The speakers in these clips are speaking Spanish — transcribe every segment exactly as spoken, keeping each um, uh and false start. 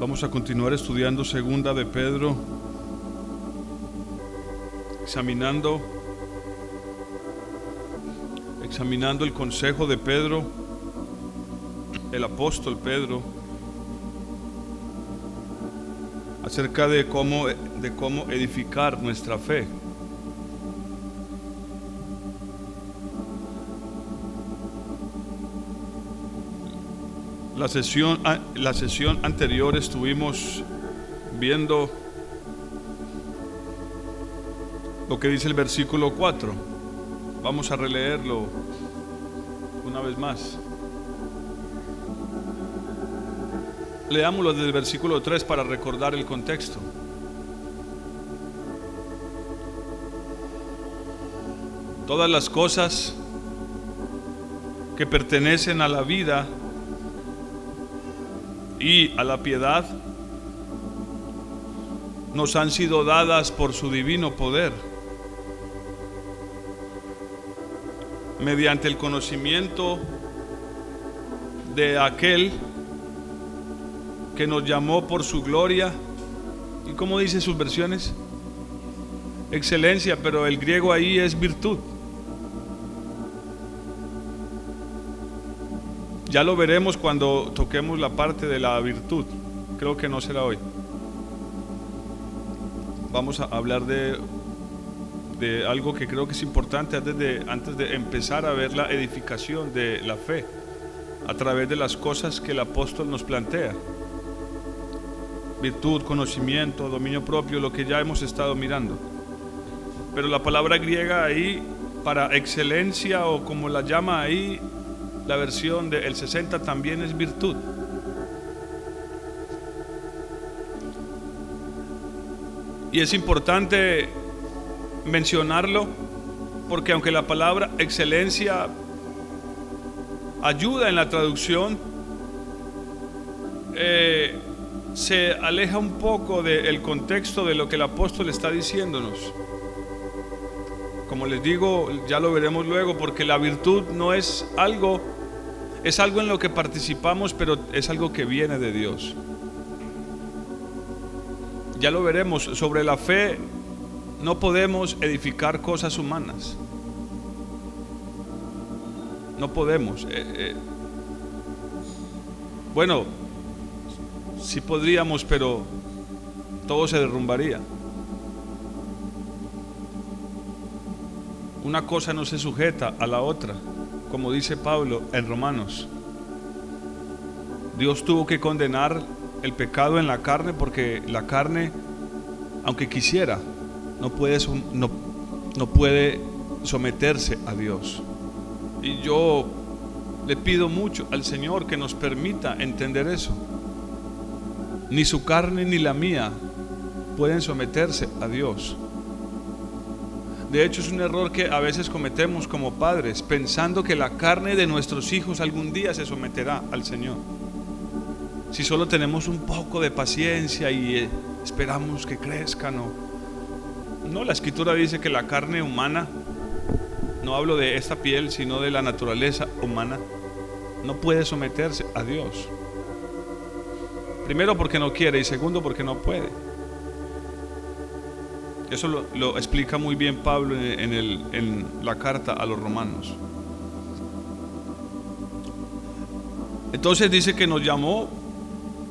Vamos a continuar estudiando segunda de Pedro, examinando examinando el consejo de Pedro, el apóstol Pedro, acerca de cómo de cómo edificar nuestra fe. La sesión, la sesión anterior estuvimos viendo lo que dice el versículo cuatro. Vamos a releerlo una vez más. Leámoslo desde el versículo tres para recordar el contexto. Todas las cosas que pertenecen a la vida y a la piedad nos han sido dadas por su divino poder, mediante el conocimiento de aquel que nos llamó por su gloria. ¿Y cómo dicen sus versiones? Excelencia, pero el griego ahí es virtud. Ya lo veremos cuando toquemos la parte de la virtud. Creo que no será hoy. Vamos a hablar de, de algo que creo que es importante antes de, antes de empezar a ver la edificación de la fe a través de las cosas que el apóstol nos plantea. Virtud, conocimiento, dominio propio, lo que ya hemos estado mirando. Pero la palabra griega ahí, para excelencia o como la llama ahí, la versión del sesenta, también es virtud. Y es importante mencionarlo porque aunque la palabra excelencia ayuda en la traducción, eh, se aleja un poco del contexto de lo que el apóstol está diciéndonos. Como les digo, ya lo veremos luego, porque la virtud no es algo Es algo en lo que participamos, pero es algo que viene de Dios. Ya lo veremos. Sobre la fe no podemos edificar cosas humanas. No podemos. Eh, eh. Bueno, sí podríamos, pero todo se derrumbaría. Una cosa no se sujeta a la otra. Como dice Pablo en Romanos, Dios tuvo que condenar el pecado en la carne porque la carne, aunque quisiera, no puede, no, no puede someterse a Dios. Y yo le pido mucho al Señor que nos permita entender eso. Ni su carne ni la mía pueden someterse a Dios. De hecho, es un error que a veces cometemos como padres, pensando que la carne de nuestros hijos algún día se someterá al Señor. Si solo tenemos un poco de paciencia y esperamos que crezcan, o... no, la Escritura dice que la carne humana, no hablo de esta piel, sino de la naturaleza humana, no puede someterse a Dios. Primero porque no quiere y segundo porque no puede. Eso lo, lo explica muy bien Pablo en, en, el, en la carta a los romanos. Entonces dice que nos llamó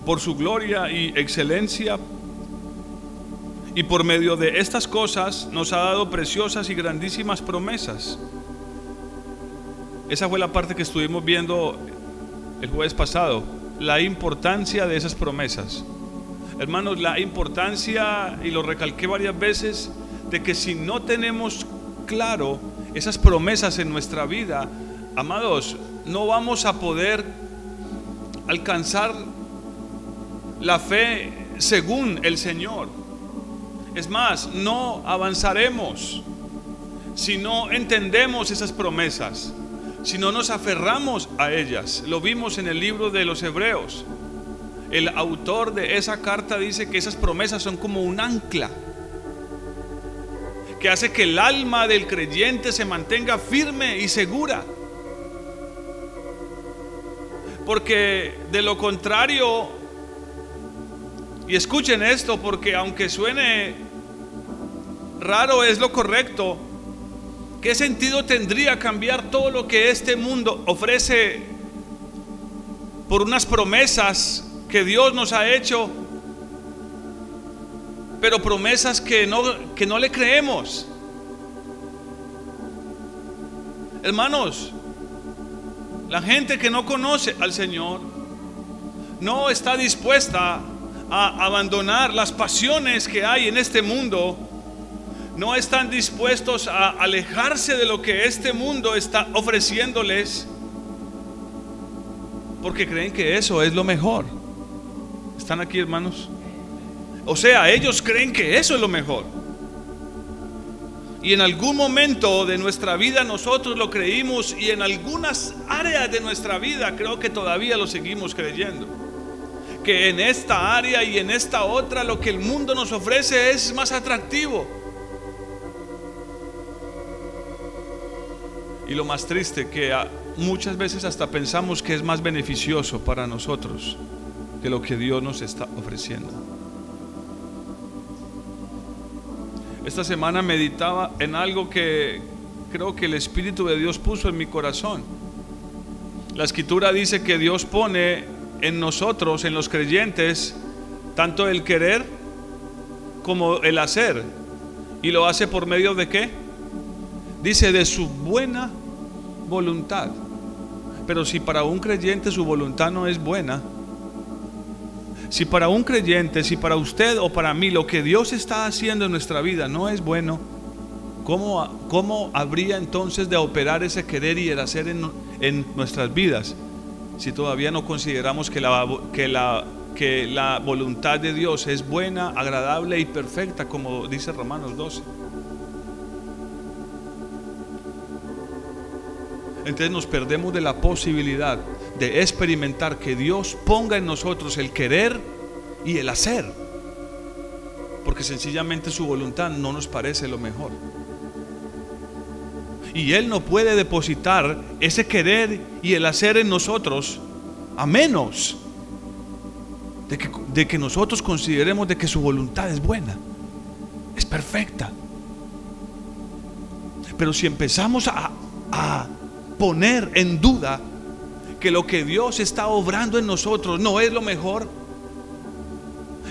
por su gloria y excelencia, y por medio de estas cosas nos ha dado preciosas y grandísimas promesas. Esa fue la parte que estuvimos viendo el jueves pasado, la importancia de esas promesas. Hermanos, la importancia, y lo recalqué varias veces, de que si no tenemos claro esas promesas en nuestra vida, amados, no vamos a poder alcanzar la fe según el Señor. Es más, no avanzaremos si no entendemos esas promesas, si no nos aferramos a ellas. Lo vimos en el libro de los Hebreos. El autor de esa carta dice que esas promesas son como un ancla que hace que el alma del creyente se mantenga firme y segura, porque de lo contrario Y escuchen esto, porque aunque suene raro, es lo correcto. ¿Qué sentido tendría cambiar todo lo que este mundo ofrece por unas promesas que Dios nos ha hecho, pero promesas que no, que no le creemos? Hermanos, la gente que no conoce al Señor no está dispuesta a abandonar las pasiones que hay en este mundo, no están dispuestos a alejarse de lo que este mundo está ofreciéndoles, porque creen que eso es lo mejor. ¿Están aquí, hermanos? O sea, ellos creen que eso es lo mejor. Y en algún momento de nuestra vida nosotros lo creímos, y en algunas áreas de nuestra vida creo que todavía lo seguimos creyendo. Que en esta área y en esta otra lo que el mundo nos ofrece es más atractivo. Y lo más triste, que muchas veces hasta pensamos que es más beneficioso para nosotros que lo que Dios nos está ofreciendo. Esta semana meditaba en algo que creo que el Espíritu de Dios puso en mi corazón. La Escritura dice que Dios pone en nosotros, en los creyentes, tanto el querer como el hacer. ¿Y lo hace por medio de qué? Dice de su buena voluntad. Pero si para un creyente su voluntad no es buena, si para un creyente, si para usted o para mí lo que Dios está haciendo en nuestra vida no es bueno, ¿cómo, cómo habría entonces de operar ese querer y el hacer en, en nuestras vidas si todavía no consideramos que la, que, la, que la voluntad de Dios es buena, agradable y perfecta, como dice Romanos doce? Entonces nos perdemos de la posibilidad de experimentar que Dios ponga en nosotros el querer y el hacer, porque sencillamente su voluntad no nos parece lo mejor, y Él no puede depositar ese querer y el hacer en nosotros a menos de que, de que nosotros consideremos de que su voluntad es buena, es perfecta. Pero si empezamos a, a poner en duda que lo que Dios está obrando en nosotros no es lo mejor,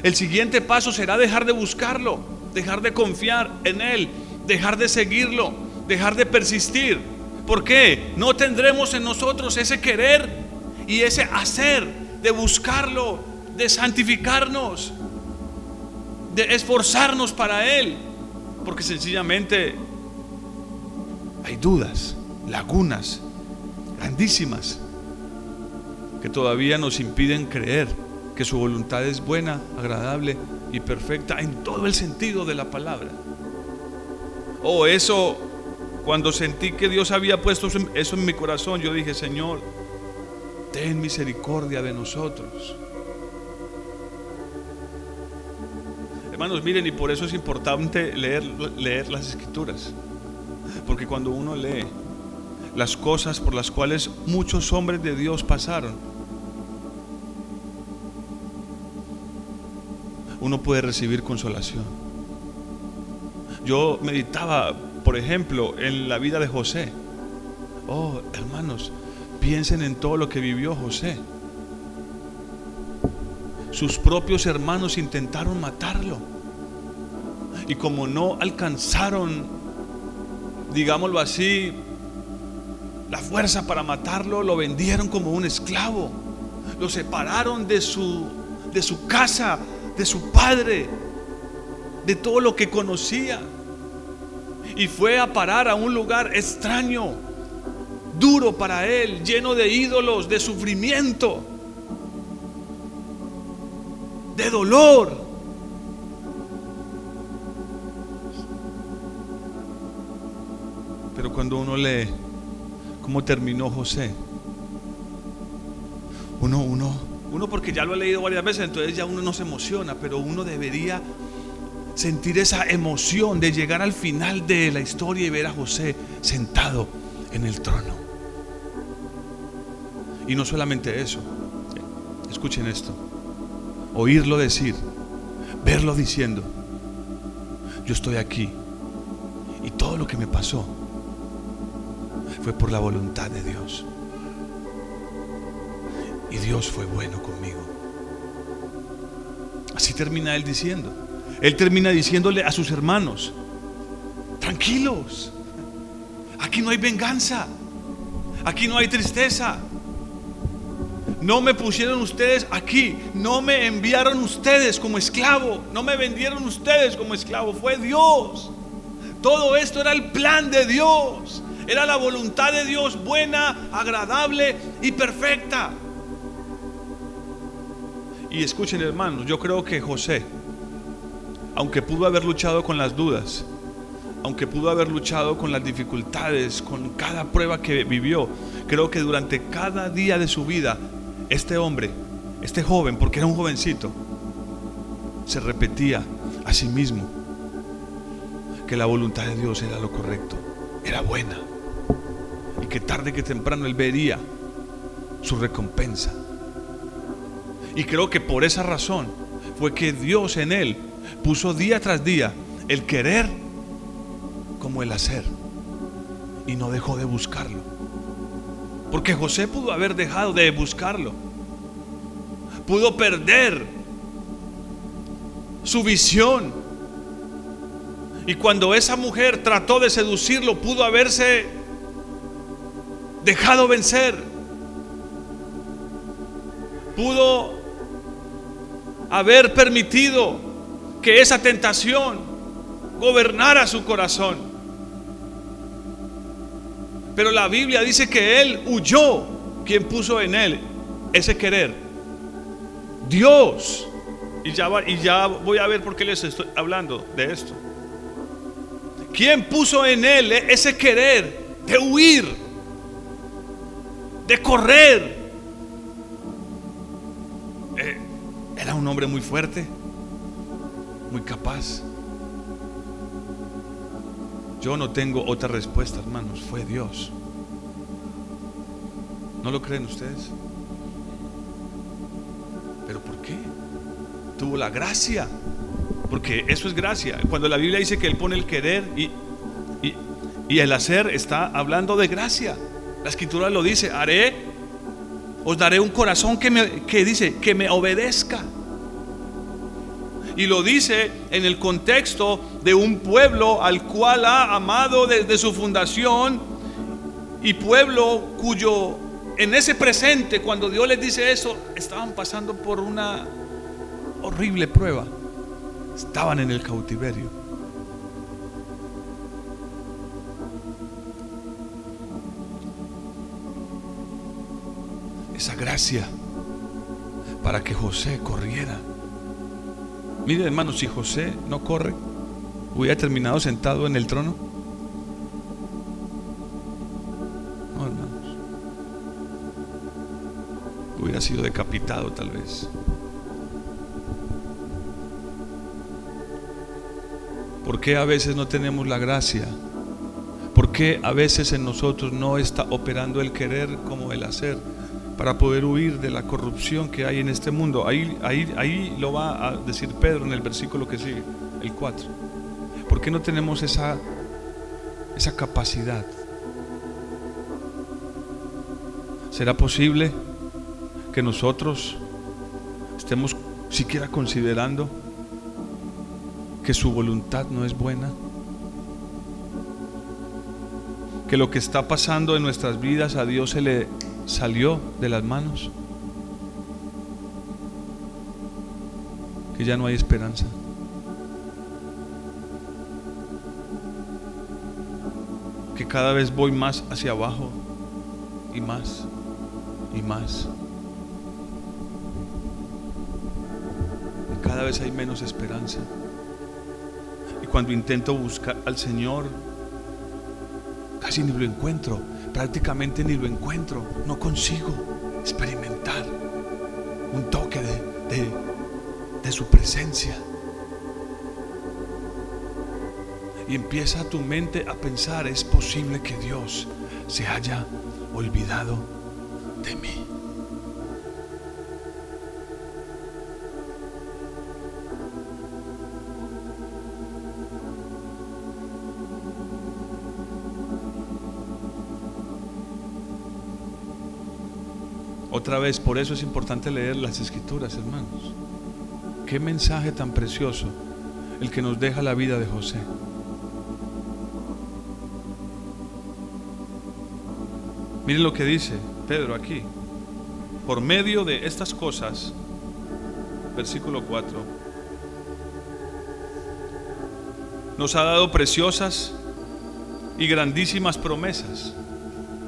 el siguiente paso será dejar de buscarlo, dejar de confiar en Él, dejar de seguirlo, dejar de persistir. ¿Por qué? No tendremos en nosotros ese querer y ese hacer de buscarlo, de santificarnos, de esforzarnos para Él, porque sencillamente hay dudas, lagunas grandísimas que todavía nos impiden creer que su voluntad es buena, agradable y perfecta en todo el sentido de la palabra. Oh, eso, cuando sentí que Dios había puesto eso en mi corazón, yo dije: Señor, ten misericordia de nosotros. Hermanos, miren, y por eso es importante leer, leer las Escrituras, porque cuando uno lee las cosas por las cuales muchos hombres de Dios pasaron, uno puede recibir consolación. Yo meditaba, por ejemplo, en la vida de José. Oh, hermanos, piensen en todo lo que vivió José. Sus propios hermanos intentaron matarlo, y como no alcanzaron, digámoslo así, la fuerza para matarlo, lo vendieron como un esclavo, lo separaron de su, de su casa, de su padre, de todo lo que conocía, y fue a parar a un lugar extraño, duro para él, lleno de ídolos, de sufrimiento, de dolor. Pero cuando uno lee ¿cómo terminó José? Uno, uno, uno porque ya lo he leído varias veces, entonces ya uno no se emociona, pero uno debería sentir esa emoción de llegar al final de la historia y ver a José sentado en el trono. Y no solamente eso, escuchen esto, oírlo decir: verlo diciendo: yo estoy aquí y todo lo que me pasó fue por la voluntad de Dios, y Dios fue bueno conmigo. Así termina él diciendo. Él termina diciéndole a sus hermanos: tranquilos, aquí no hay venganza, aquí no hay tristeza. No me pusieron ustedes aquí, no me enviaron ustedes como esclavo, no me vendieron ustedes como esclavo, fue Dios. Todo esto era el plan de Dios, era la voluntad de Dios, buena, agradable y perfecta. Y escuchen, hermanos, yo creo que José, aunque pudo haber luchado con las dudas, aunque pudo haber luchado con las dificultades, con cada prueba que vivió, creo que durante cada día de su vida, este hombre, este joven, porque era un jovencito, se repetía a sí mismo que la voluntad de Dios era lo correcto, era buena, y que tarde que temprano él vería su recompensa. Y creo que por esa razón fue que Dios en él puso día tras día el querer como el hacer, y no dejó de buscarlo. Porque José pudo haber dejado de buscarlo, pudo perder su visión, y cuando esa mujer trató de seducirlo, pudo haberse dejado vencer, pudo haber permitido que esa tentación gobernara su corazón. Pero la Biblia dice que él huyó. Quien puso en él ese querer? Dios. Y ya, va, y ya voy a ver por qué les estoy hablando de esto. ¿Quién puso en él ese querer de huir, de correr? Eh, era un hombre muy fuerte, muy capaz. Yo no tengo otra respuesta, hermanos. Fue Dios. ¿No lo creen ustedes? ¿Pero por qué? Tuvo la gracia. Porque eso es gracia. Cuando la Biblia dice que Él pone el querer y, y, y el hacer, está hablando de gracia. La Escritura lo dice: haré, os daré un corazón que, me, que dice que me obedezca. Y lo dice en el contexto de un pueblo al cual ha amado desde su fundación, y pueblo cuyo en ese presente, cuando Dios les dice eso, estaban pasando por una horrible prueba. Estaban en el cautiverio. Esa gracia para que José corriera. Mire, hermano, si José no corre, ¿hubiera terminado sentado en el trono? No, hermanos. Hubiera sido decapitado, tal vez. ¿Por qué a veces no tenemos la gracia? ¿Por qué a veces en nosotros no está operando el querer como el hacer, para poder huir de la corrupción que hay en este mundo? Ahí, ahí, ahí lo va a decir Pedro en el versículo que sigue, el cuatro. ¿Por qué no tenemos esa, esa capacidad? ¿Será posible que nosotros estemos siquiera considerando que su voluntad no es buena? Que lo que está pasando en nuestras vidas a Dios se le salió de las manos, que ya no hay esperanza. Que cada vez voy más hacia abajo, y más y más. Y cada vez hay menos esperanza. Y cuando intento buscar al Señor, casi ni lo encuentro. Prácticamente ni lo encuentro. No consigo experimentar un toque de, de, de su presencia. Y empieza tu mente a pensar: es posible que Dios se haya olvidado de mí. Otra vez, por eso es importante leer las Escrituras, hermanos. Qué mensaje tan precioso el que nos deja la vida de José. Miren lo que dice Pedro aquí. Por medio de estas cosas, versículo cuatro, nos ha dado preciosas y grandísimas promesas.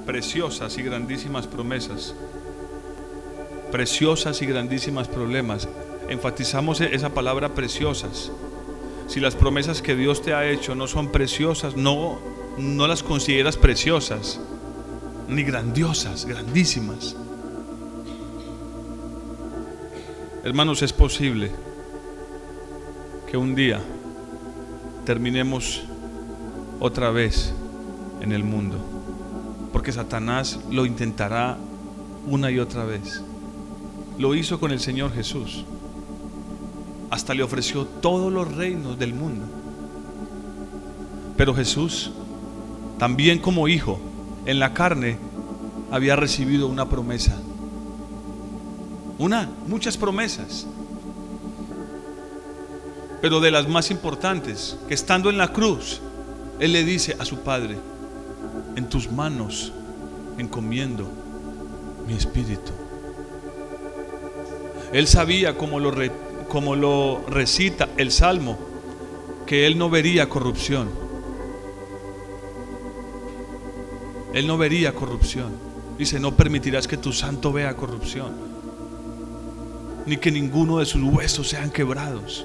Preciosas y grandísimas promesas. Preciosas y grandísimas problemas. Enfatizamos esa palabra preciosas. Si las promesas que Dios te ha hecho no son preciosas, no, no las consideras preciosas, ni grandiosas, grandísimas. Hermanos, es posible que un día terminemos otra vez en el mundo, porque Satanás lo intentará una y otra vez. Lo hizo con el Señor Jesús. Hasta le ofreció todos los reinos del mundo. Pero Jesús, también como hijo, en la carne, había recibido una promesa. Una, muchas promesas. Pero de las más importantes, que estando en la cruz, Él le dice a su Padre: en tus manos encomiendo mi espíritu. Él sabía, como lo, re, como lo recita el Salmo, que Él no vería corrupción. Él no vería corrupción. Dice: no permitirás que tu santo vea corrupción, ni que ninguno de sus huesos sean quebrados.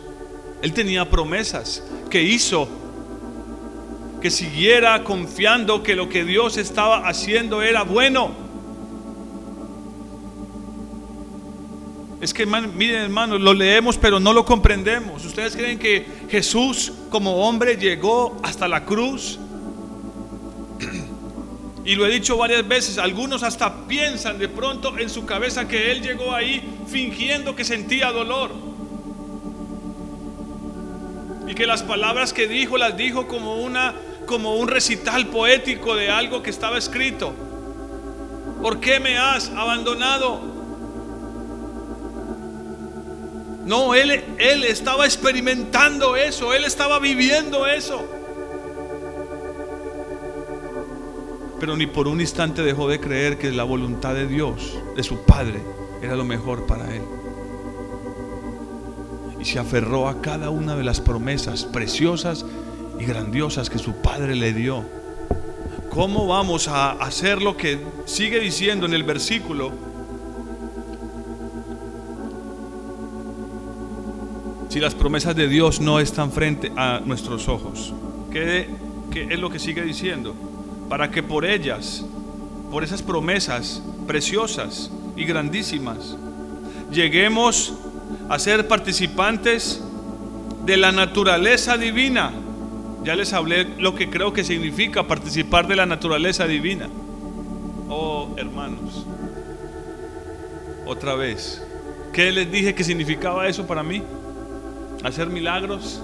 Él tenía promesas que hizo que siguiera confiando que lo que Dios estaba haciendo era bueno. Es que, miren, hermanos, lo leemos pero no lo comprendemos. ¿Ustedes creen que Jesús como hombre llegó hasta la cruz? Y lo he dicho varias veces, algunos hasta piensan de pronto en su cabeza que Él llegó ahí fingiendo que sentía dolor. Y que las palabras que dijo, las dijo como, una, como un recital poético de algo que estaba escrito. ¿Por qué me has abandonado? No, él, él estaba experimentando eso, Él estaba viviendo eso. Pero ni por un instante dejó de creer que la voluntad de Dios, de su Padre, era lo mejor para él. Y se aferró a cada una de las promesas preciosas y grandiosas que su Padre le dio. ¿Cómo vamos a hacer lo que sigue diciendo en el versículo? Si las promesas de Dios no están frente a nuestros ojos. ¿Qué, qué es lo que sigue diciendo? Para que por ellas, por esas promesas preciosas y grandísimas, lleguemos a ser participantes de la naturaleza divina. Ya les hablé lo que creo que significa participar de la naturaleza divina. Oh, hermanos, otra vez, ¿qué les dije que significaba eso para mí? Hacer milagros,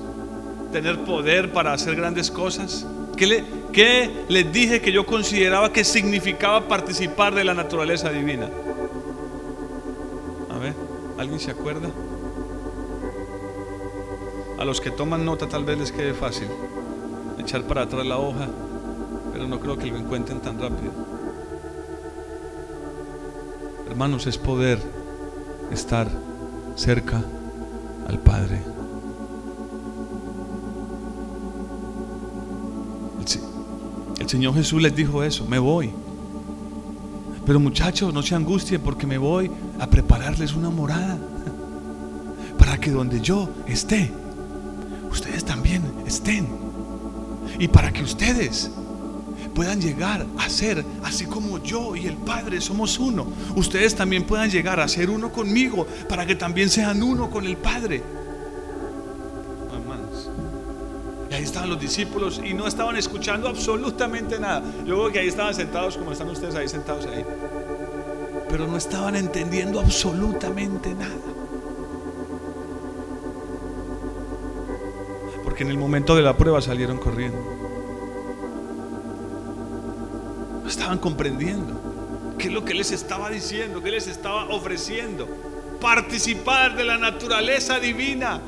tener poder para hacer grandes cosas. ¿Qué le, qué les dije que yo consideraba que significaba participar de la naturaleza divina? A ver, ¿alguien se acuerda? A los que toman nota tal vez les quede fácil echar para atrás la hoja, pero no creo que lo encuentren tan rápido. Hermanos, es poder estar cerca al Padre. El Señor Jesús les dijo eso: me voy, pero muchachos, no se angustien, porque me voy a prepararles una morada, para que donde yo esté, ustedes también estén, y para que ustedes puedan llegar a ser, así como yo y el Padre somos uno, ustedes también puedan llegar a ser uno conmigo, para que también sean uno con el Padre. Ahí estaban los discípulos y no estaban escuchando absolutamente nada. Yo creo que ahí estaban sentados como están ustedes ahí sentados ahí, pero no estaban entendiendo absolutamente nada, porque en el momento de la prueba salieron corriendo. No estaban comprendiendo ¿Qué es lo que les estaba diciendo? ¿Qué les estaba ofreciendo? Participar de la naturaleza divina.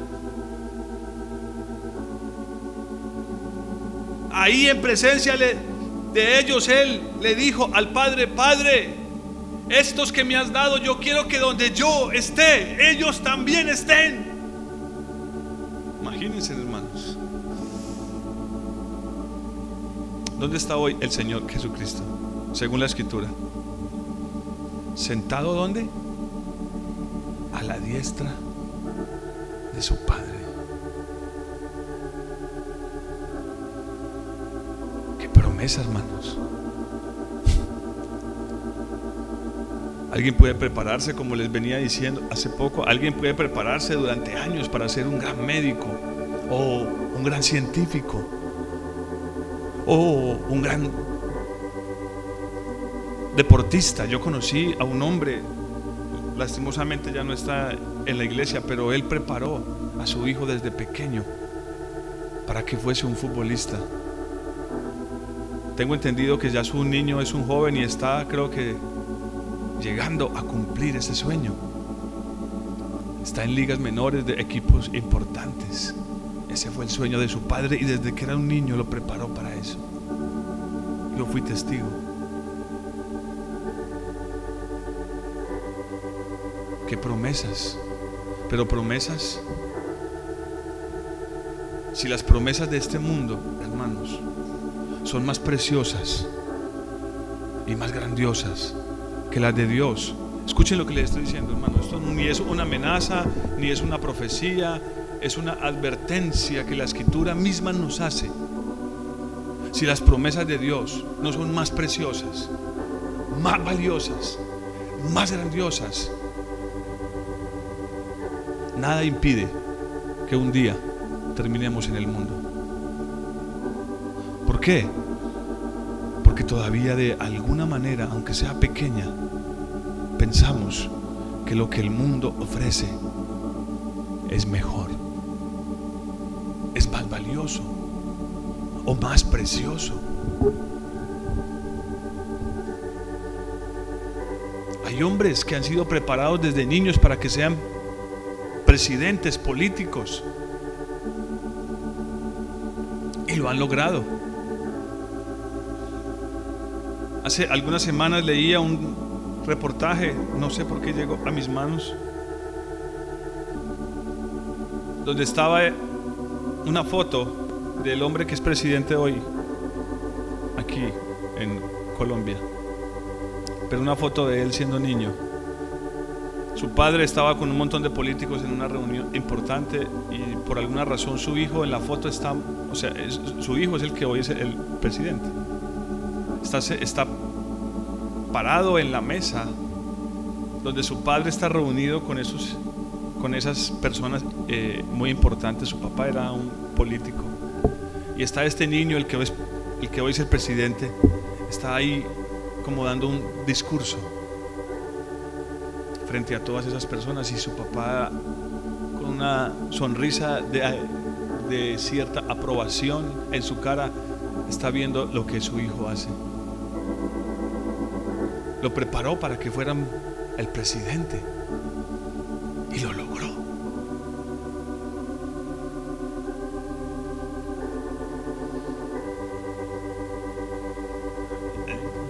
Ahí en presencia de ellos él le dijo al Padre: Padre, estos que me has dado, yo quiero que donde yo esté, ellos también estén. Imagínense, hermanos, ¿dónde está hoy el Señor Jesucristo? Según la Escritura, ¿sentado dónde? A la diestra de su Padre. Qué promesa, hermanos. Alguien puede prepararse, como les venía diciendo hace poco, alguien puede prepararse durante años para ser un gran médico, o un gran científico, o un gran deportista. Yo conocí a un hombre, lastimosamente ya no está en la iglesia, pero él preparó a su hijo desde pequeño para que fuese un futbolista. Tengo entendido que ya su niño es un joven y está, creo que, llegando a cumplir ese sueño. Está en ligas menores de equipos importantes. Ese fue el sueño de su padre, y desde que era un niño lo preparó para eso. Yo fui testigo. Qué promesas. Pero promesas, si las promesas de este mundo, hermanos, son más preciosas y más grandiosas que las de Dios. Escuchen lo que les estoy diciendo, hermano. Esto ni es una amenaza, ni es una profecía, es una advertencia que la Escritura misma nos hace. Si las promesas de Dios no son más preciosas, más valiosas, más grandiosas, nada impide que un día terminemos en el mundo. ¿Por qué? Porque todavía de alguna manera, aunque sea pequeña, pensamos que lo que el mundo ofrece es mejor, es más valioso o más precioso. Hay hombres que han sido preparados desde niños para que sean presidentes políticos, y lo han logrado. Hace algunas semanas leía un reportaje, no sé por qué llegó a mis manos, donde estaba una foto del hombre que es presidente hoy aquí en Colombia, pero una foto de él siendo niño. Su padre estaba con un montón de políticos en una reunión importante, y por alguna razón su hijo en la foto está, o sea, es, su hijo es el que hoy es el presidente. Está, está parado en la mesa donde su padre está reunido con, esos, con esas personas eh, muy importantes. Su papá era un político, y está este niño, el que, es, el que hoy es el presidente, está ahí como dando un discurso frente a todas esas personas, y su papá con una sonrisa de, de cierta aprobación en su cara está viendo lo que su hijo hace. Lo preparó para que fuera el presidente, y lo logró.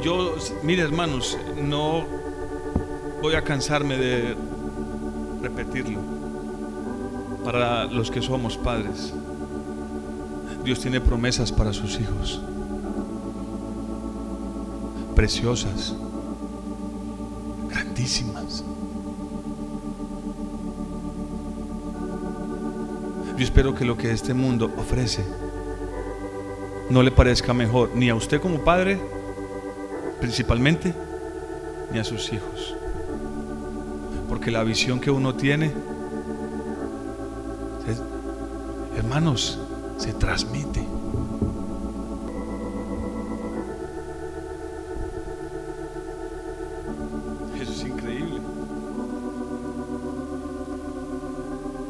Yo, mire, hermanos, no voy a cansarme de repetirlo. Para los que somos padres, Dios tiene promesas para sus hijos, preciosas, grandísimas. Yo espero que lo que este mundo ofrece no le parezca mejor, ni a usted como padre, principalmente, ni a sus hijos, porque la visión que uno tiene, es, hermanos, se transmite. Eso es increíble.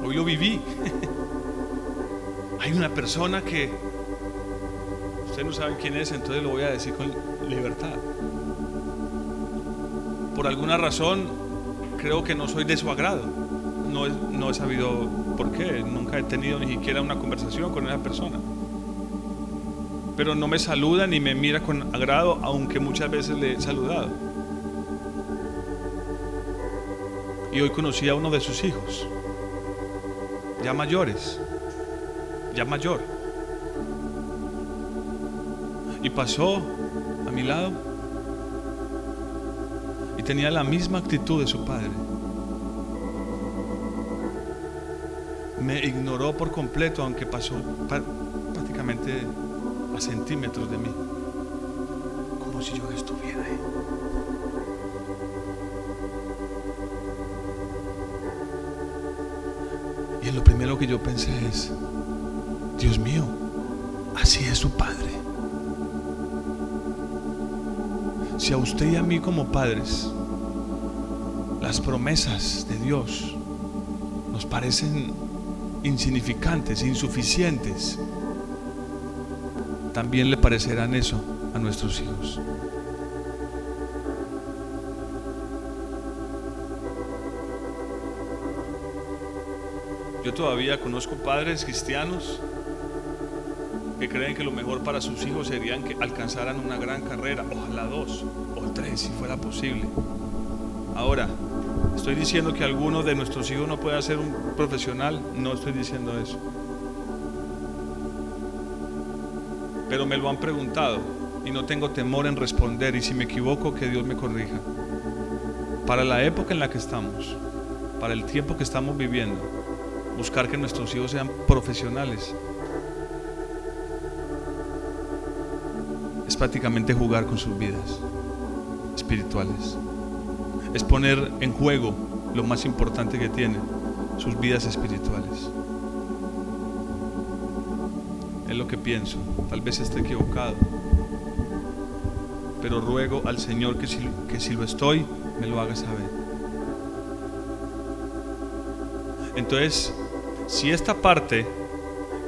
Hoy lo viví. Hay una persona que ustedes no saben quién es, entonces lo voy a decir con libertad. por alguna razón creo que no soy de su agrado. No, no he sabido por qué, nunca he tenido ni siquiera una conversación con esa persona. Pero no me saluda ni me mira con agrado, aunque muchas veces le he saludado. Y hoy conocí a uno de sus hijos, ya mayores, ya mayor. Y pasó a mi lado y tenía la misma actitud de su padre. Me ignoró por completo, aunque pasó prácticamente a centímetros de mí, como si yo estuviera ahí. Y lo primero que yo pensé es: Dios mío, así es su padre. Si a usted y a mí como padres las promesas de Dios nos parecen insignificantes, insuficientes, también le parecerán eso a nuestros hijos. Yo todavía conozco padres cristianos que creen que lo mejor para sus hijos serían que alcanzaran una gran carrera, ojalá dos o tres si fuera posible. Ahora, estoy diciendo que alguno de nuestros hijos no pueda ser un profesional, no estoy diciendo eso. Pero me lo han preguntado y no tengo temor en responder, y si me equivoco, que Dios me corrija. Para la época en la que estamos, para el tiempo que estamos viviendo, buscar que nuestros hijos sean profesionales es prácticamente jugar con sus vidas espirituales, es poner en juego lo más importante que tienen, sus vidas espirituales. Es lo que pienso, tal vez esté equivocado, pero ruego al Señor que si, que si lo estoy, me lo haga saber. Entonces, si esta parte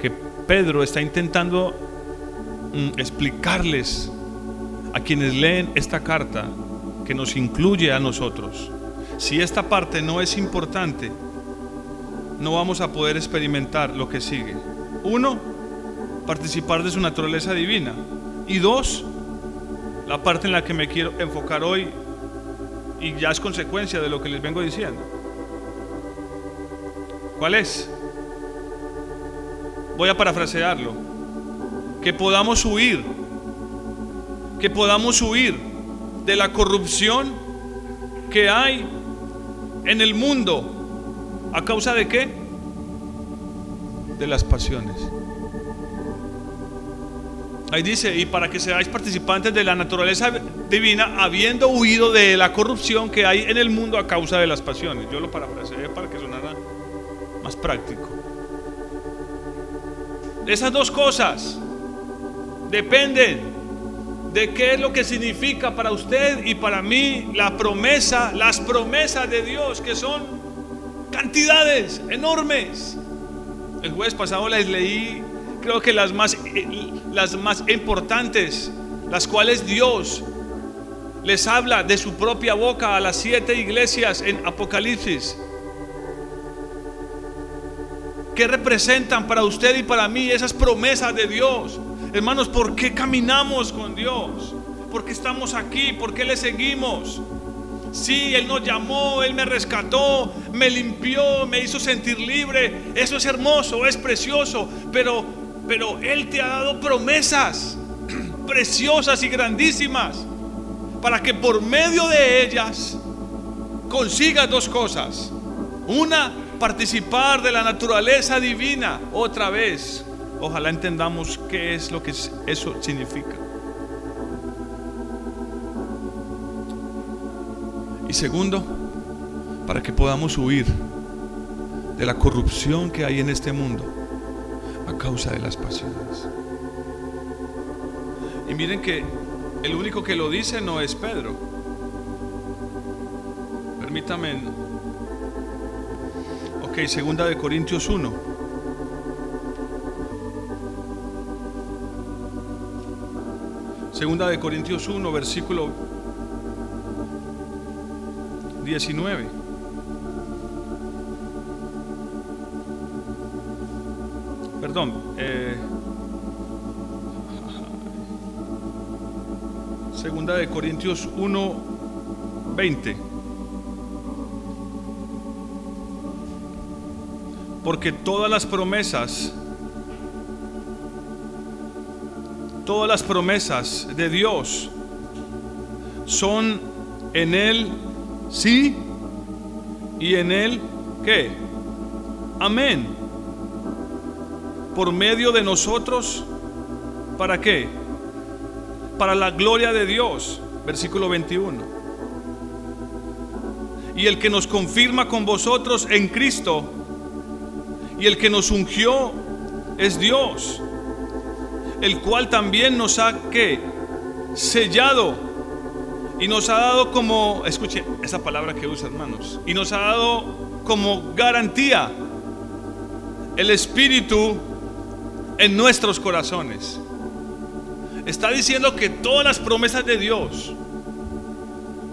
que Pedro está intentando mm, explicarles a quienes leen esta carta, que nos incluye a nosotros, si esta parte no es importante, no vamos a poder experimentar lo que sigue. Uno, participar de su naturaleza divina, y dos, la parte en la que me quiero enfocar hoy, y ya es consecuencia de lo que les vengo diciendo. ¿Cuál es? Voy a parafrasearlo: que podamos huir que podamos huir de la corrupción que hay en el mundo. ¿A causa de qué? De las pasiones. Ahí dice: y para que seáis participantes de la naturaleza divina, habiendo huido de la corrupción que hay en el mundo a causa de las pasiones. Yo lo parafraseé para que sonara más práctico. Esas dos cosas dependen de qué es lo que significa para usted y para mí la promesa, las promesas de Dios, que son cantidades enormes. El jueves pasado les leí, creo que las más, las más importantes, las cuales Dios les habla de su propia boca a las siete iglesias en Apocalipsis. ¿Qué representan para usted y para mí esas promesas de Dios? Hermanos, ¿por qué caminamos con Dios? ¿Por qué estamos aquí? ¿Por qué le seguimos? Sí, Él nos llamó, Él me rescató, me limpió, me hizo sentir libre. Eso es hermoso, es precioso, pero... pero Él te ha dado promesas preciosas y grandísimas para que por medio de ellas consigas dos cosas. Una, participar de la naturaleza divina. Otra vez, ojalá entendamos qué es lo que eso significa. Y segundo, para que podamos huir de la corrupción que hay en este mundo a causa de las pasiones. Y miren que el único que lo dice no es Pedro. Permítanme. Ok, segunda de Corintios uno. Segunda de Corintios uno, versículo diecinueve. Perdón. Eh, segunda de Corintios uno, veinte. Porque todas las promesas, todas las promesas de Dios son en Él sí y en Él ¿qué? Amén. Por medio de nosotros, ¿para qué? Para la gloria de Dios, versículo veintiuno. Y el que nos confirma con vosotros en Cristo, y el que nos ungió es Dios, el cual también nos ha ¿qué? Sellado y nos ha dado como, escuche esa palabra que usa, hermanos, y nos ha dado como garantía el Espíritu en nuestros corazones. Está diciendo que todas las promesas de Dios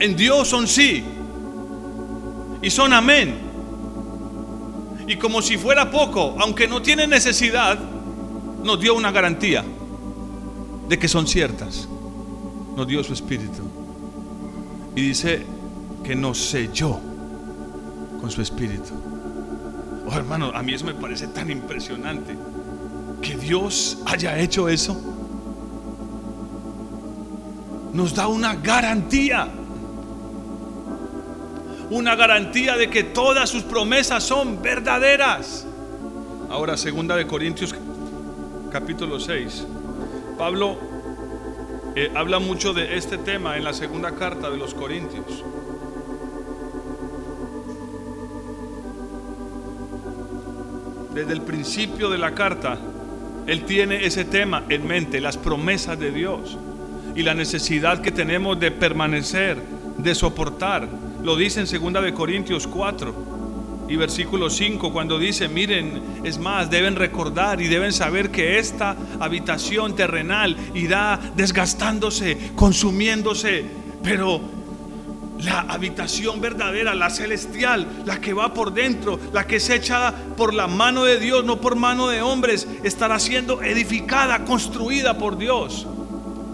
en Dios son sí y son amén. Y como si fuera poco, aunque no tiene necesidad, nos dio una garantía de que son ciertas. Nos dio su Espíritu. Y dice que nos selló con su Espíritu. Oh, hermano, a mí eso me parece tan impresionante, que Dios haya hecho eso. Nos da una garantía, una garantía de que todas sus promesas son verdaderas. Ahora, segunda de Corintios capítulo seis. Pablo eh, habla mucho de este tema en la segunda carta de los Corintios. Desde el principio de la carta, él tiene ese tema en mente, las promesas de Dios y la necesidad que tenemos de permanecer, de soportar. Lo dice en segunda de Corintios cuatro y versículo cinco, cuando dice: miren, es más, deben recordar y deben saber que esta habitación terrenal irá desgastándose, consumiéndose, pero la habitación verdadera, la celestial, la que va por dentro, la que es hecha por la mano de Dios, no por mano de hombres, estará siendo edificada, construida por Dios.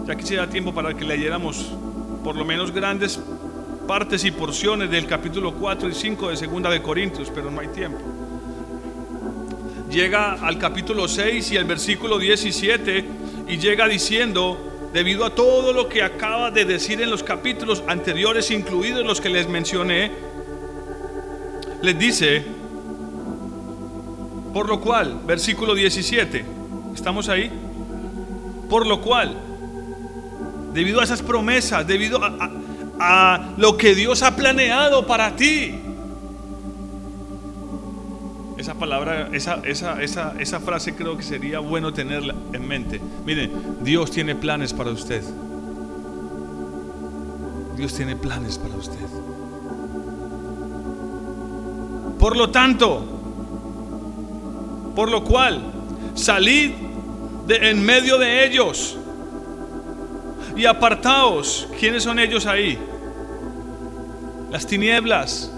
Ya quisiera tiempo para que leyéramos por lo menos grandes partes y porciones del capítulo cuatro y cinco de segunda de Corintios, pero no hay tiempo. Llega al capítulo seis y el versículo diecisiete, y llega diciendo: debido a todo lo que acaba de decir en los capítulos anteriores, incluidos los que les mencioné, les dice, por lo cual, versículo diecisiete, ¿estamos ahí? Por lo cual, debido a esas promesas, debido a, a a lo que Dios ha planeado para ti. Esa palabra, esa, esa, esa, esa frase creo que sería bueno tenerla en mente. Miren, Dios tiene planes para usted. Dios tiene planes para usted. Por lo tanto, por lo cual, salid de en medio de ellos y apartaos. ¿Quiénes son ellos ahí? Las tinieblas,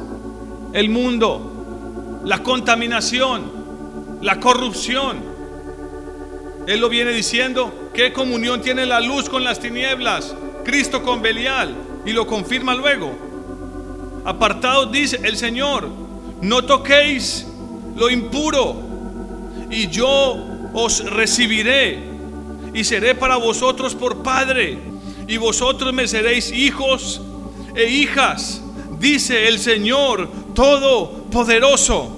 el mundo, la contaminación, la corrupción. Él lo viene diciendo. ¿Qué comunión tiene la luz con las tinieblas? Cristo con Belial. Y lo confirma luego. Apartaos, dice el Señor, no toquéis lo impuro, y yo os recibiré, y seré para vosotros por Padre, y vosotros me seréis hijos e hijas, dice el Señor Todopoderoso.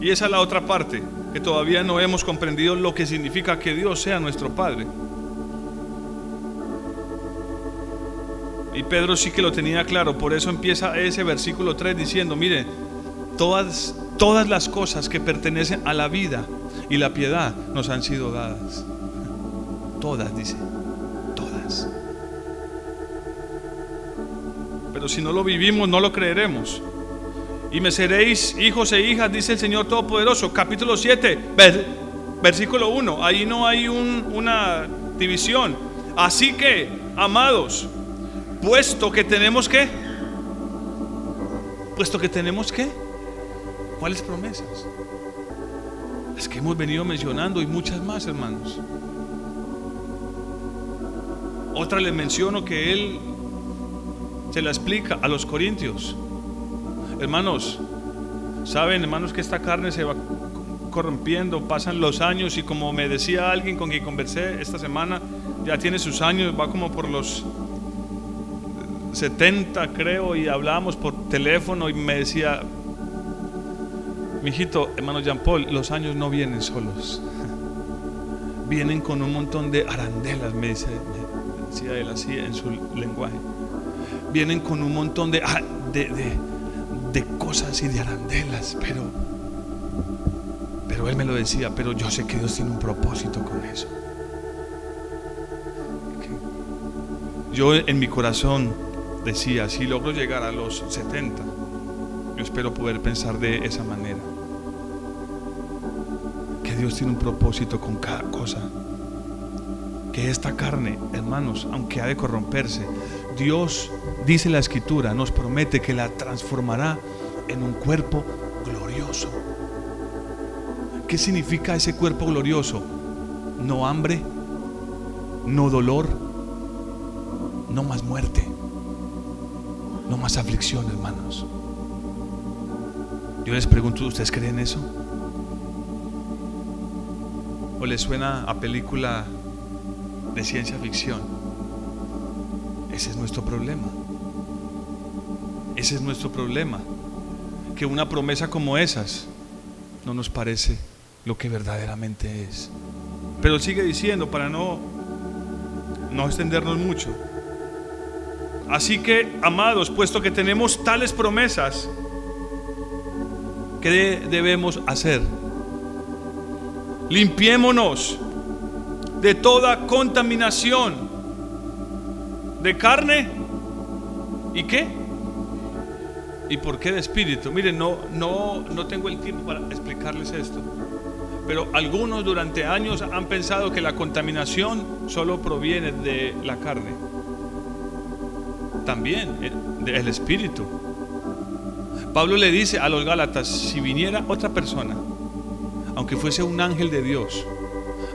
Y esa es la otra parte, que todavía no hemos comprendido lo que significa que Dios sea nuestro Padre. Y Pedro sí que lo tenía claro, por eso empieza ese versículo tres diciendo: miren, todas, todas las cosas que pertenecen a la vida y la piedad nos han sido dadas. Todas, dice, todas. Pero si no lo vivimos, no lo creeremos. Y me seréis hijos e hijas, dice el Señor Todopoderoso. Capítulo siete, versículo uno. Ahí no hay un, una división. Así que, amados, puesto que tenemos que puesto que tenemos ¿qué? ¿Cuáles promesas? Las que hemos venido mencionando y muchas más, hermanos. Otra les menciono que él se la explica a los corintios. Hermanos, saben, hermanos, que esta carne se va corrompiendo, pasan los años, y como me decía alguien con quien conversé esta semana, ya tiene sus años, va como por los setenta, creo, y hablábamos por teléfono y me decía: mijito, hermano Jean Paul, los años no vienen solos, vienen con un montón de arandelas, me dice, me decía él así en su lenguaje, vienen con un montón de, de, de, de cosas y de arandelas, pero pero él me lo decía, pero yo sé que Dios tiene un propósito con eso. Yo en mi corazón decía, si logro llegar a los setenta, yo espero poder pensar de esa manera, que Dios tiene un propósito con cada cosa, que esta carne, hermanos, aunque ha de corromperse, Dios, dice la Escritura, nos promete que la transformará en un cuerpo glorioso. ¿Qué significa ese cuerpo glorioso? No hambre, no dolor, no más muerte, no más aflicción, hermanos. Yo les pregunto, ¿ustedes creen eso? ¿O les suena a película de ciencia ficción? Ese es nuestro problema. Ese es nuestro problema. Que una promesa como esas no nos parece lo que verdaderamente es. Pero sigue diciendo, para no, no extendernos mucho: así que, amados, puesto que tenemos tales promesas, ¿qué debemos hacer? Limpiémonos de toda contaminación de carne y ¿qué? ¿Y por qué de espíritu? Miren, no, no, no tengo el tiempo para explicarles esto, pero algunos durante años han pensado que la contaminación solo proviene de la carne, también del espíritu. Pablo le dice a los Gálatas: si viniera otra persona, aunque fuese un ángel de Dios,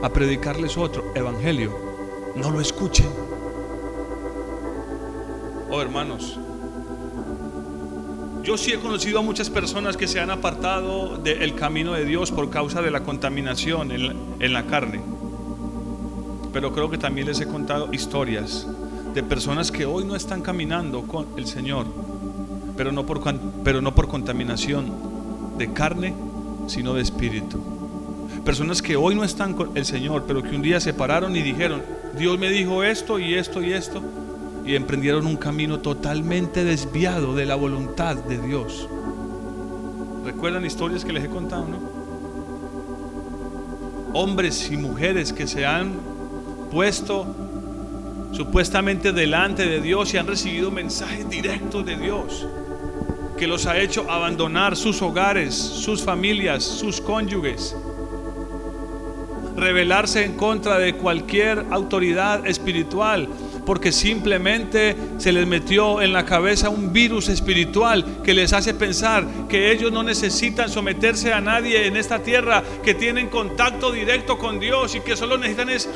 a predicarles otro evangelio, no lo escuchen. Oh, hermanos, yo sí he conocido a muchas personas que se han apartado del camino de Dios por causa de la contaminación en la, en la carne, pero creo que también les he contado historias de personas que hoy no están caminando con el Señor, pero no por, pero no por contaminación de carne, sino de espíritu. Personas que hoy no están con el Señor, pero que un día se pararon y dijeron: Dios me dijo esto y esto y esto, y emprendieron un camino totalmente desviado de la voluntad de Dios. ¿Recuerdan historias que les he contado, no? Hombres y mujeres que se han puesto supuestamente delante de Dios y han recibido mensajes directos de Dios que los ha hecho abandonar sus hogares, sus familias, sus cónyuges, rebelarse en contra de cualquier autoridad espiritual, porque simplemente se les metió en la cabeza un virus espiritual que les hace pensar que ellos no necesitan someterse a nadie en esta tierra, que tienen contacto directo con Dios y que solo necesitan es,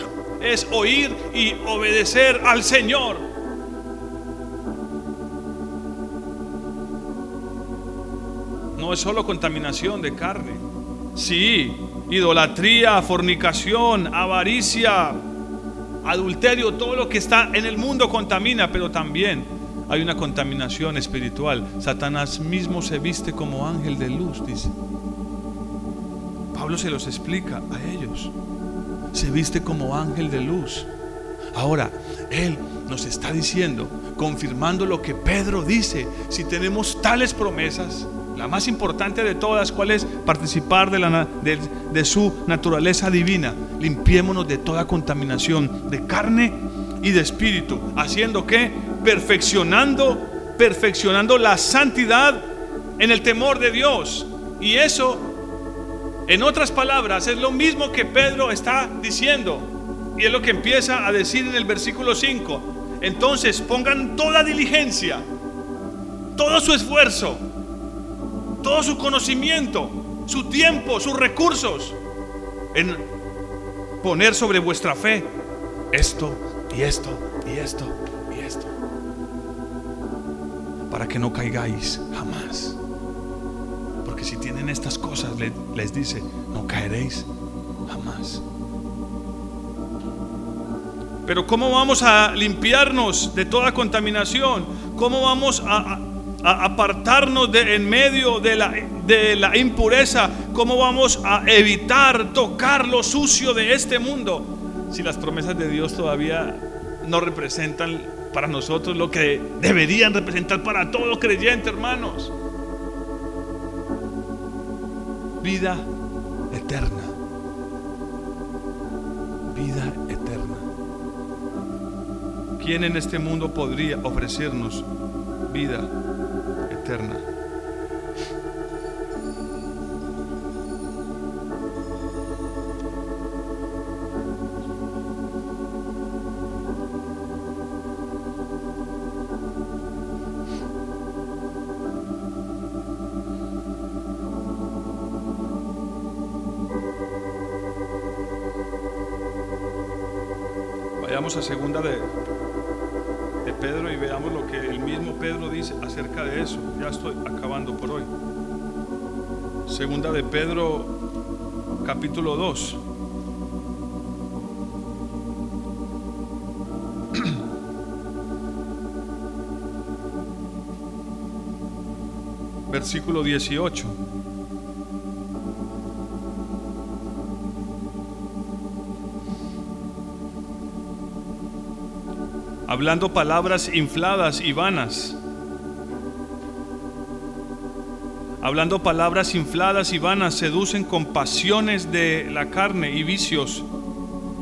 es oír y obedecer al Señor. No es solo contaminación de carne, sí, idolatría, fornicación, avaricia, adulterio, todo lo que está en el mundo contamina, pero también hay una contaminación espiritual. Satanás mismo se viste como ángel de luz, dice. Pablo se los explica a ellos. Se viste como ángel de luz. Ahora, él nos está diciendo, confirmando lo que Pedro dice: si tenemos tales promesas, la más importante de todas, ¿cuál es? Participar de, la, de, de su naturaleza divina. Limpiémonos de toda contaminación de carne y de espíritu. ¿Haciendo qué? Perfeccionando, perfeccionando la santidad en el temor de Dios. Y eso, en otras palabras, es lo mismo que Pedro está diciendo. Y es lo que empieza a decir en el versículo cinco. Entonces, pongan toda diligencia, todo su esfuerzo, todo su conocimiento, su tiempo, sus recursos en poner sobre vuestra fe esto y esto y esto y esto, para que no caigáis jamás. Porque si tienen estas cosas, les, les dice, no caeréis jamás. Pero ¿cómo vamos a limpiarnos de toda contaminación? ¿Cómo vamos a, a apartarnos de en medio de la, de la impureza? ¿Cómo vamos a evitar tocar lo sucio de este mundo? Si las promesas de Dios todavía no representan para nosotros lo que deberían representar para todo creyente, hermanos. Vida eterna. Vida eterna. ¿Quién en este mundo podría ofrecernos vida eterna? Vayamos a segunda de Pedro y veamos lo que el mismo Pedro dice acerca de eso. Ya estoy acabando por hoy. Segunda de Pedro, capítulo dos. Versículo dieciocho. Hablando palabras infladas y vanas. Hablando palabras infladas y vanas, seducen con pasiones de la carne y vicios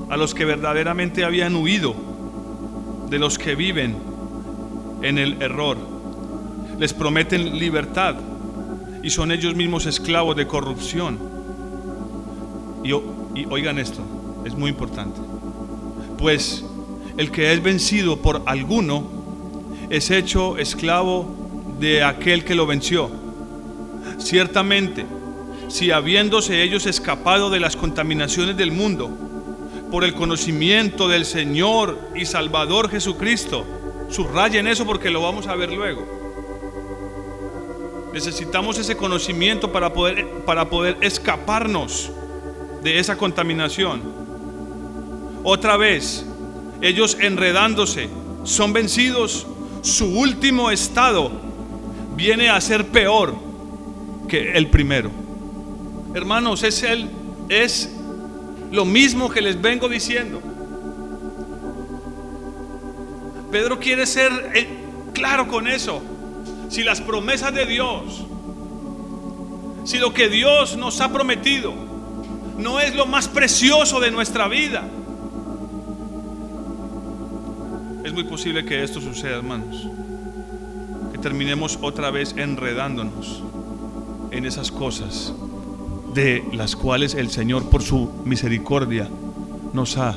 a los que verdaderamente habían huido, de los que viven en el error. Les prometen libertad y son ellos mismos esclavos de corrupción. Y, y oigan esto, es muy importante. Pues el que es vencido por alguno es hecho esclavo de aquel que lo venció. Ciertamente, si habiéndose ellos escapado de las contaminaciones del mundo por el conocimiento del Señor y Salvador Jesucristo, subrayen eso porque lo vamos a ver luego. Necesitamos ese conocimiento para poder, para poder escaparnos de esa contaminación. Otra vez, ellos enredándose son vencidos. Su último estado viene a ser peor que el primero. Hermanos, es, el, es lo mismo que les vengo diciendo. Pedro quiere ser claro con eso. Si las promesas de Dios, si lo que Dios nos ha prometido no es lo más precioso de nuestra vida, es muy posible que esto suceda, hermanos, que terminemos otra vez enredándonos en esas cosas de las cuales el Señor por su misericordia nos ha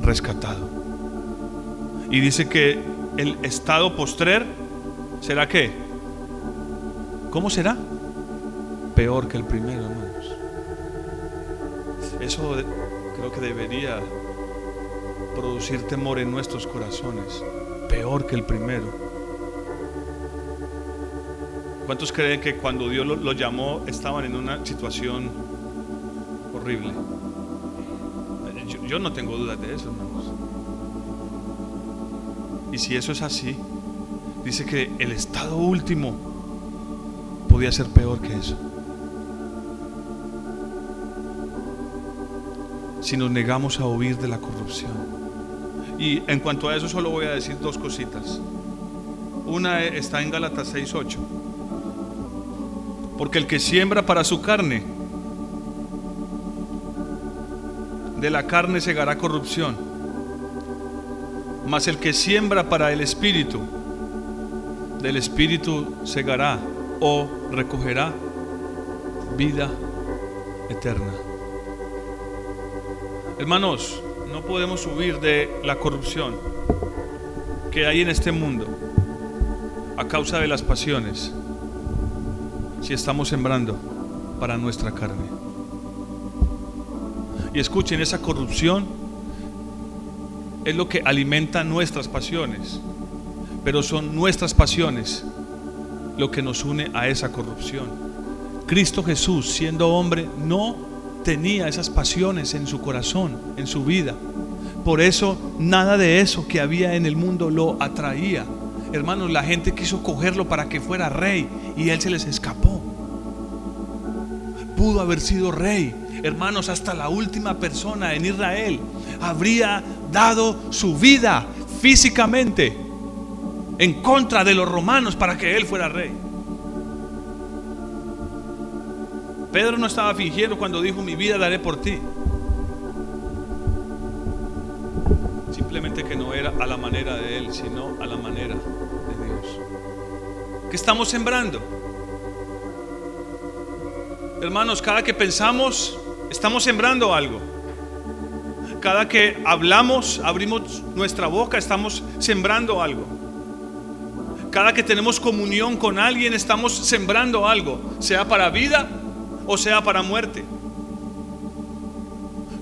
rescatado. Y dice que el estado postrer será ¿qué? ¿Cómo será? Peor que el primero, hermanos. Eso creo que debería producir temor en nuestros corazones. Peor que el primero. ¿Cuántos creen que cuando Dios lo, lo llamó estaban en una situación horrible? Yo, yo no tengo dudas de eso, hermanos. Y si eso es así, dice que el estado último podía ser peor que eso. Si nos negamos a huir de la corrupción. Y en cuanto a eso solo voy a decir dos cositas. Una está en Gálatas seis ocho. Porque el que siembra para su carne, de la carne segará corrupción. Mas el que siembra para el espíritu, del espíritu segará o recogerá vida eterna. Hermanos, no podemos huir de la corrupción que hay en este mundo a causa de las pasiones. si estamos sembrando para nuestra carne. Y escuchen, esa corrupción es lo que alimenta nuestras pasiones, pero son nuestras pasiones lo que nos une a esa corrupción. Cristo Jesús, siendo hombre, no tenía esas pasiones en su corazón, en su vida. Por eso nada de eso que había en el mundo lo atraía. Hermanos, la gente quiso cogerlo para que fuera rey y él se les escapó. Pudo haber sido rey. Hermanos, hasta la última persona en Israel habría dado su vida físicamente en contra de los romanos para que él fuera rey. Pedro no estaba fingiendo cuando dijo: mi vida daré por ti. Simplemente que no era a la manera de él, sino a la manera de Dios. ¿Qué estamos sembrando? Hermanos, cada que pensamos, estamos sembrando algo. Cada que hablamos, abrimos nuestra boca, estamos sembrando algo. Cada que tenemos comunión con alguien, estamos sembrando algo, sea para vida o sea para muerte.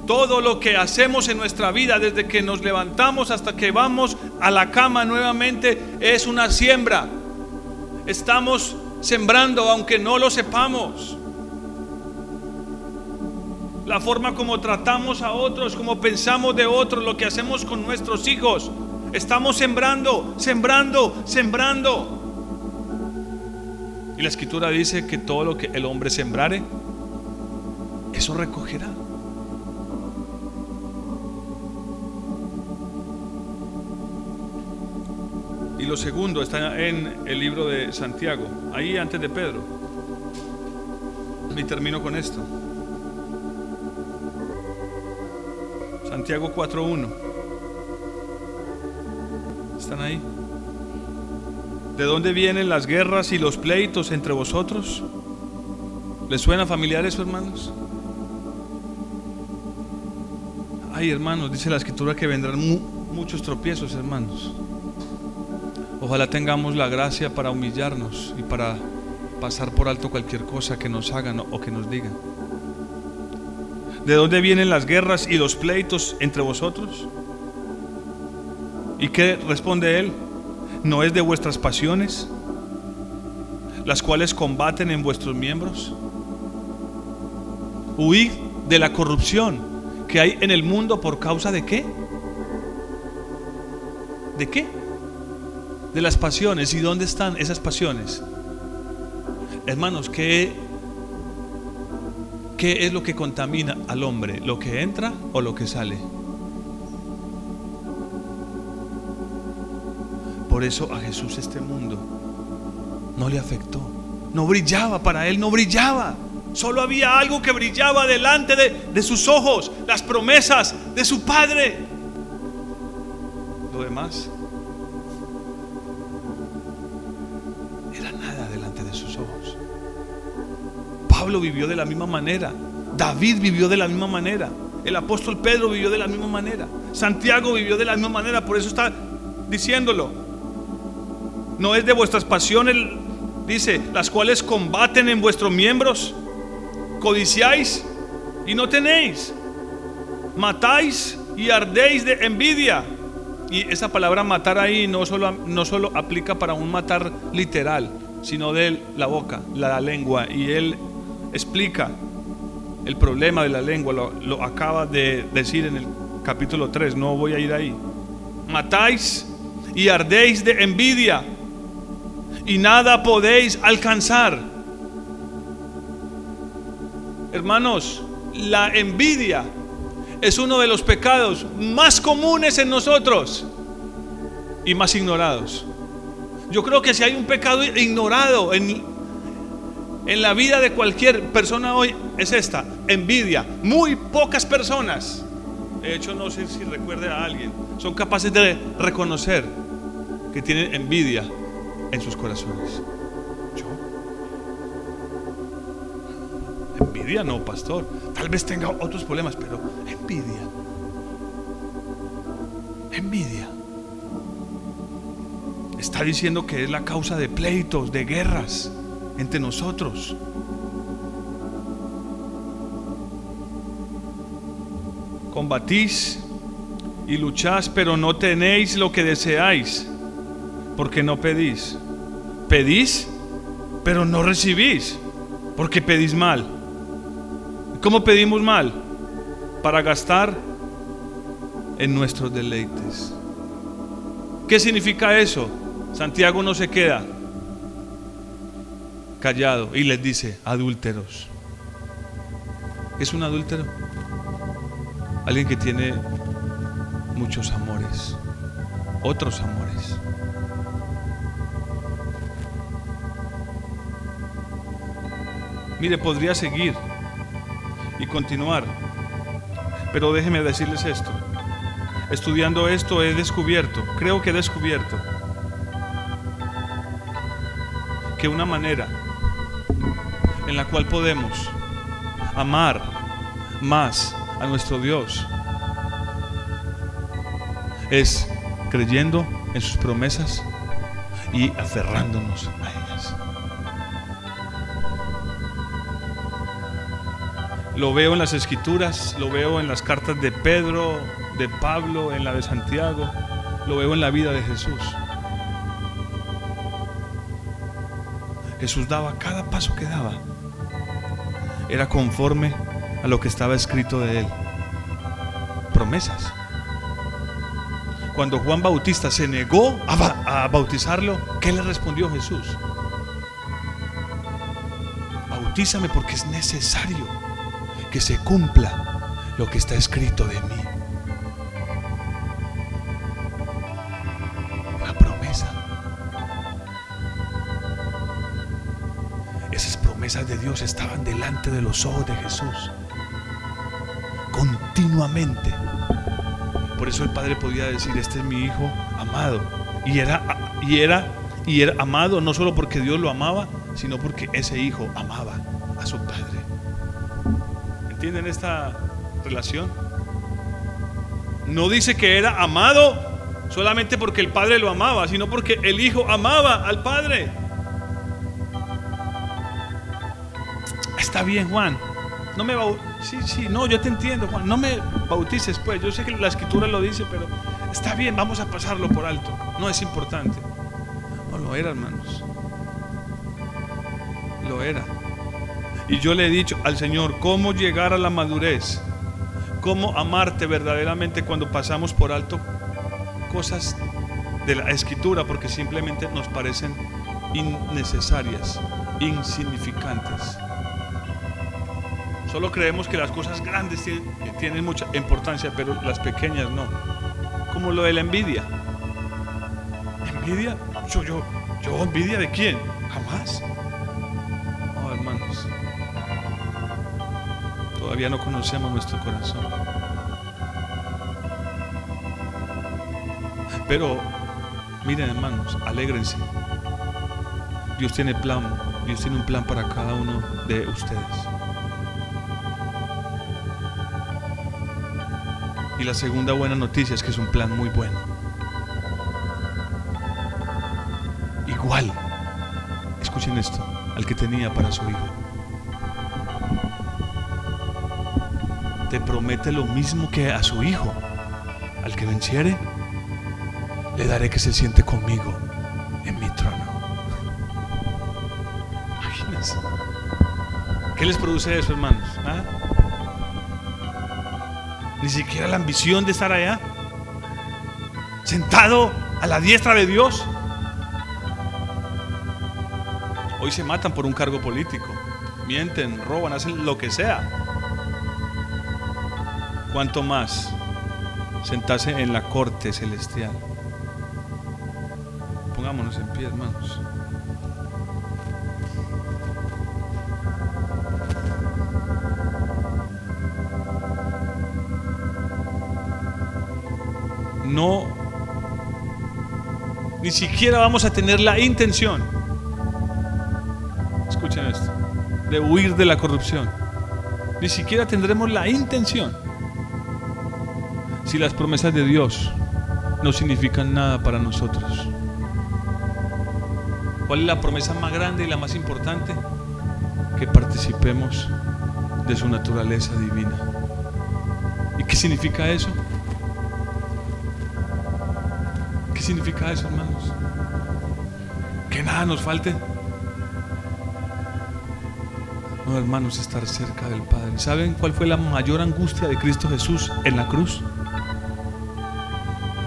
Todo lo que hacemos en nuestra vida, desde que nos levantamos hasta que vamos a la cama nuevamente, es una siembra. Estamos sembrando aunque no lo sepamos. La forma como tratamos a otros, como pensamos de otros, lo que hacemos con nuestros hijos, estamos sembrando, sembrando, sembrando. Y la Escritura dice que todo lo que el hombre sembrare, eso recogerá. Y lo segundo está en el libro de Santiago, ahí antes de Pedro. Y termino con esto. Santiago cuatro uno. ¿Están ahí? ¿De dónde vienen las guerras y los pleitos entre vosotros? ¿Les suena familiares, hermanos? Ay, hermanos, dice la Escritura que vendrán mu- muchos tropiezos, hermanos. Ojalá tengamos la gracia para humillarnos y para pasar por alto cualquier cosa que nos hagan o que nos digan. ¿De dónde vienen las guerras y los pleitos entre vosotros? ¿Y qué responde él? ¿No es de vuestras pasiones, las cuales combaten en vuestros miembros? Huid de la corrupción que hay en el mundo. ¿Por causa de qué? ¿De qué? De las pasiones. ¿Y dónde están esas pasiones? Hermanos, ¿qué, qué es lo que contamina al hombre? ¿Lo que entra o lo que sale? Por eso a Jesús este mundo no le afectó, no brillaba, para él no brillaba. Solo había algo que brillaba delante de, de sus ojos: las promesas de su Padre. Lo demás era nada delante de sus ojos. Pablo vivió de la misma manera, David vivió de la misma manera, el apóstol Pedro vivió de la misma manera, Santiago vivió de la misma manera. Por eso está diciéndolo: ¿no es de vuestras pasiones, dice, las cuales combaten en vuestros miembros? Codiciáis y no tenéis, matáis y ardéis de envidia. Y esa palabra matar ahí no solo, no solo aplica para un matar literal, sino de la boca, la lengua. Y él explica el problema de la lengua, lo, lo acaba de decir en el capítulo tres, no voy a ir ahí. Matáis y ardéis de envidia y nada podéis alcanzar. Hermanos, la envidia es uno de los pecados más comunes en nosotros y más ignorados. Yo creo que si hay un pecado ignorado en, en la vida de cualquier persona hoy, es esta: envidia. Muy pocas personas, de hecho no sé si recuerde a alguien, son capaces de reconocer que tienen envidia en sus corazones. ¿Yo? Envidia no, pastor. Tal vez tenga otros problemas, pero envidia. Envidia. Está diciendo que es la causa de pleitos, de guerras, entre nosotros. Combatís y luchás, pero no tenéis lo que deseáis, porque no pedís. Pedís, pero no recibís, porque pedís mal. ¿Cómo pedimos mal? Para gastar en nuestros deleites. ¿Qué significa eso? Santiago no se queda callado y les dice: adúlteros. ¿Es un adúltero? Alguien que tiene muchos amores, otros amores. Mire, podría seguir y continuar, pero déjeme decirles esto. Estudiando esto he descubierto, creo que he descubierto, que una manera en la cual podemos amar más a nuestro Dios es creyendo en sus promesas y aferrándonos a ellas. Lo veo en las Escrituras, lo veo en las cartas de Pedro, de Pablo, en la de Santiago, lo veo en la vida de Jesús. Jesús daba, cada paso que daba era conforme a lo que estaba escrito de él. Promesas. Cuando Juan Bautista se negó a bautizarlo, ¿qué le respondió Jesús? Bautízame porque es necesario que se cumpla lo que está escrito de mí. De Dios estaban delante de los ojos de Jesús continuamente. Por eso el Padre podía decir: este es mi hijo amado, y era, y era, y era amado no solo porque Dios lo amaba, sino porque ese hijo amaba a su Padre. ¿Entienden esta relación? No dice que era amado solamente porque el Padre lo amaba, sino porque el hijo amaba al Padre. Está bien, Juan, no me bautices. Sí, sí, no, yo te entiendo, Juan, no me bautices pues, yo sé que la Escritura lo dice, pero está bien, vamos a pasarlo por alto, no es importante. No lo era, hermanos, lo era. Y yo le he dicho al Señor cómo llegar a la madurez, cómo amarte verdaderamente cuando pasamos por alto cosas de la Escritura porque simplemente nos parecen innecesarias, insignificantes. Solo creemos que las cosas grandes tienen, tienen mucha importancia, pero las pequeñas no. Como lo de la envidia. ¿Envidia? ¿Yo, yo, yo envidia de quién? Jamás. Oh, hermanos, todavía no conocemos nuestro corazón. Pero miren, hermanos, alégrense. Dios tiene plan, Dios tiene un plan para cada uno de ustedes. Y la segunda buena noticia es que es un plan muy bueno. Igual, escuchen esto, al que tenía para su hijo. Te promete lo mismo que a su hijo. Al que venciere, le daré que se siente conmigo en mi trono. Imagínense. ¿Qué les produce eso, hermanos? ¿Ah? Ni siquiera la ambición de estar allá, sentado a la diestra de Dios. Hoy se matan por un cargo político, mienten, roban, hacen lo que sea. Cuanto más sentarse en la corte celestial. Pongámonos en pie, hermanos. No, ni siquiera vamos a tener la intención, escuchen esto, de huir de la corrupción. Ni siquiera tendremos la intención si las promesas de Dios no significan nada para nosotros. ¿Cuál es la promesa más grande y la más importante? Que participemos de su naturaleza divina. ¿Y qué significa eso? ¿Qué significa eso, hermanos? Que nada nos falte. No, hermanos, estar cerca del Padre. ¿Saben cuál fue la mayor angustia de Cristo Jesús en la cruz?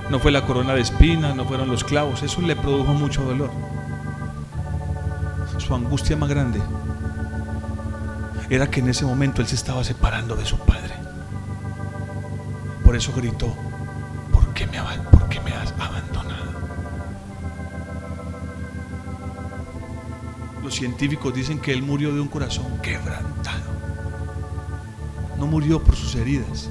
No fue la corona de espinas, no fueron los clavos. Eso le produjo mucho dolor. Su angustia más grande era que en ese momento Él se estaba separando de su Padre. Por eso gritó: ¿Por qué me, por qué me has abandonado? Los científicos dicen que Él murió de un corazón quebrantado. No murió por sus heridas.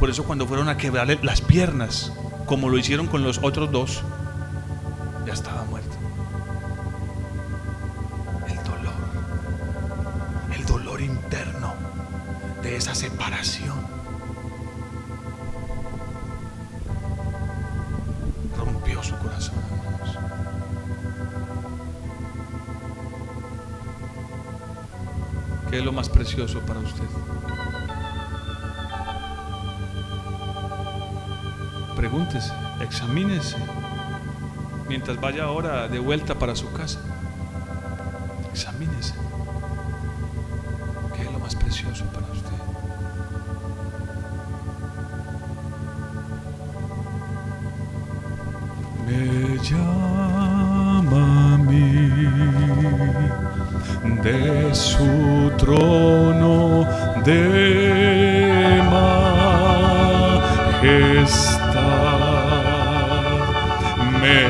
Por eso cuando fueron a quebrarle las piernas, como lo hicieron con los otros dos, ya estaba muerto. El dolor, el dolor interno de esa separación. Rompió su corazón, hermanos. ¿Qué es lo más precioso para usted? Pregúntese, examínese mientras vaya ahora de vuelta para su casa. Examínese. ¿Qué es lo más precioso para usted? Me llama a mí de su trono de majestad. Me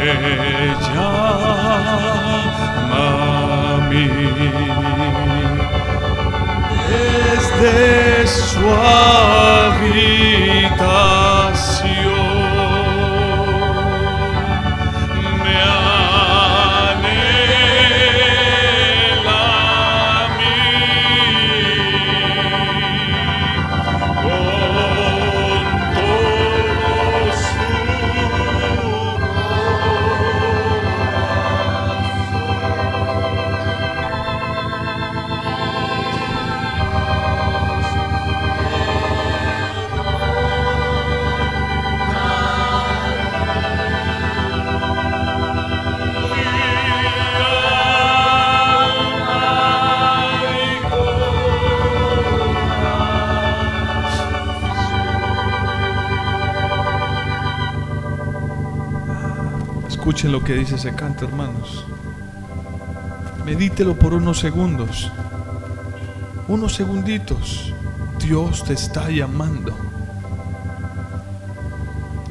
llama a mí desde su habitación, me anhela a mí con todo su Escuchen lo que dice ese canto, hermanos. Medítelo por unos segundos. Unos segunditos. Dios te está llamando.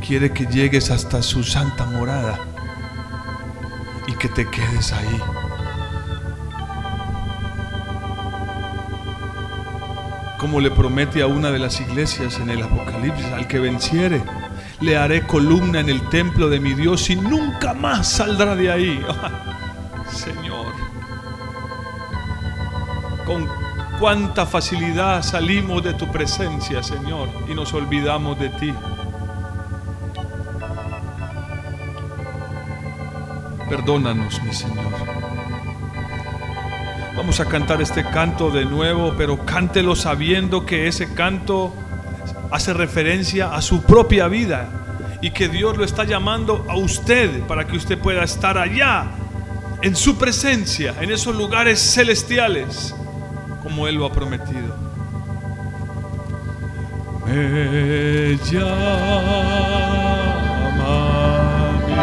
Quiere que llegues hasta su santa morada y que te quedes ahí. Como le promete a una de las iglesias en el Apocalipsis: al que venciere, le haré columna en el templo de mi Dios y nunca más saldrá de ahí. Oh, Señor, con cuánta facilidad salimos de tu presencia, Señor, y nos olvidamos de ti. Perdónanos, mi Señor. Vamos a cantar este canto de nuevo, pero cántelo sabiendo que ese canto hace referencia a su propia vida y que Dios lo está llamando a usted para que usted pueda estar allá en su presencia, en esos lugares celestiales, como Él lo ha prometido. Me llama a mí.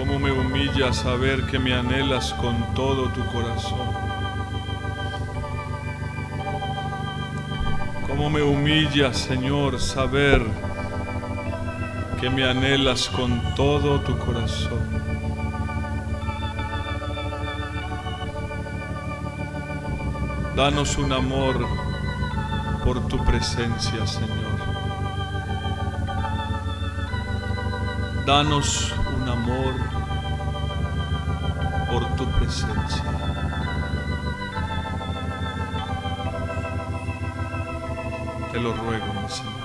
Cómo me humilla saber que me anhelas con todo tu corazón. Cómo me humilla, Señor, saber que me anhelas con todo tu corazón. Danos un amor por tu presencia, Señor. Danos un amor por tu presencia. Te lo ruego, mi Señor.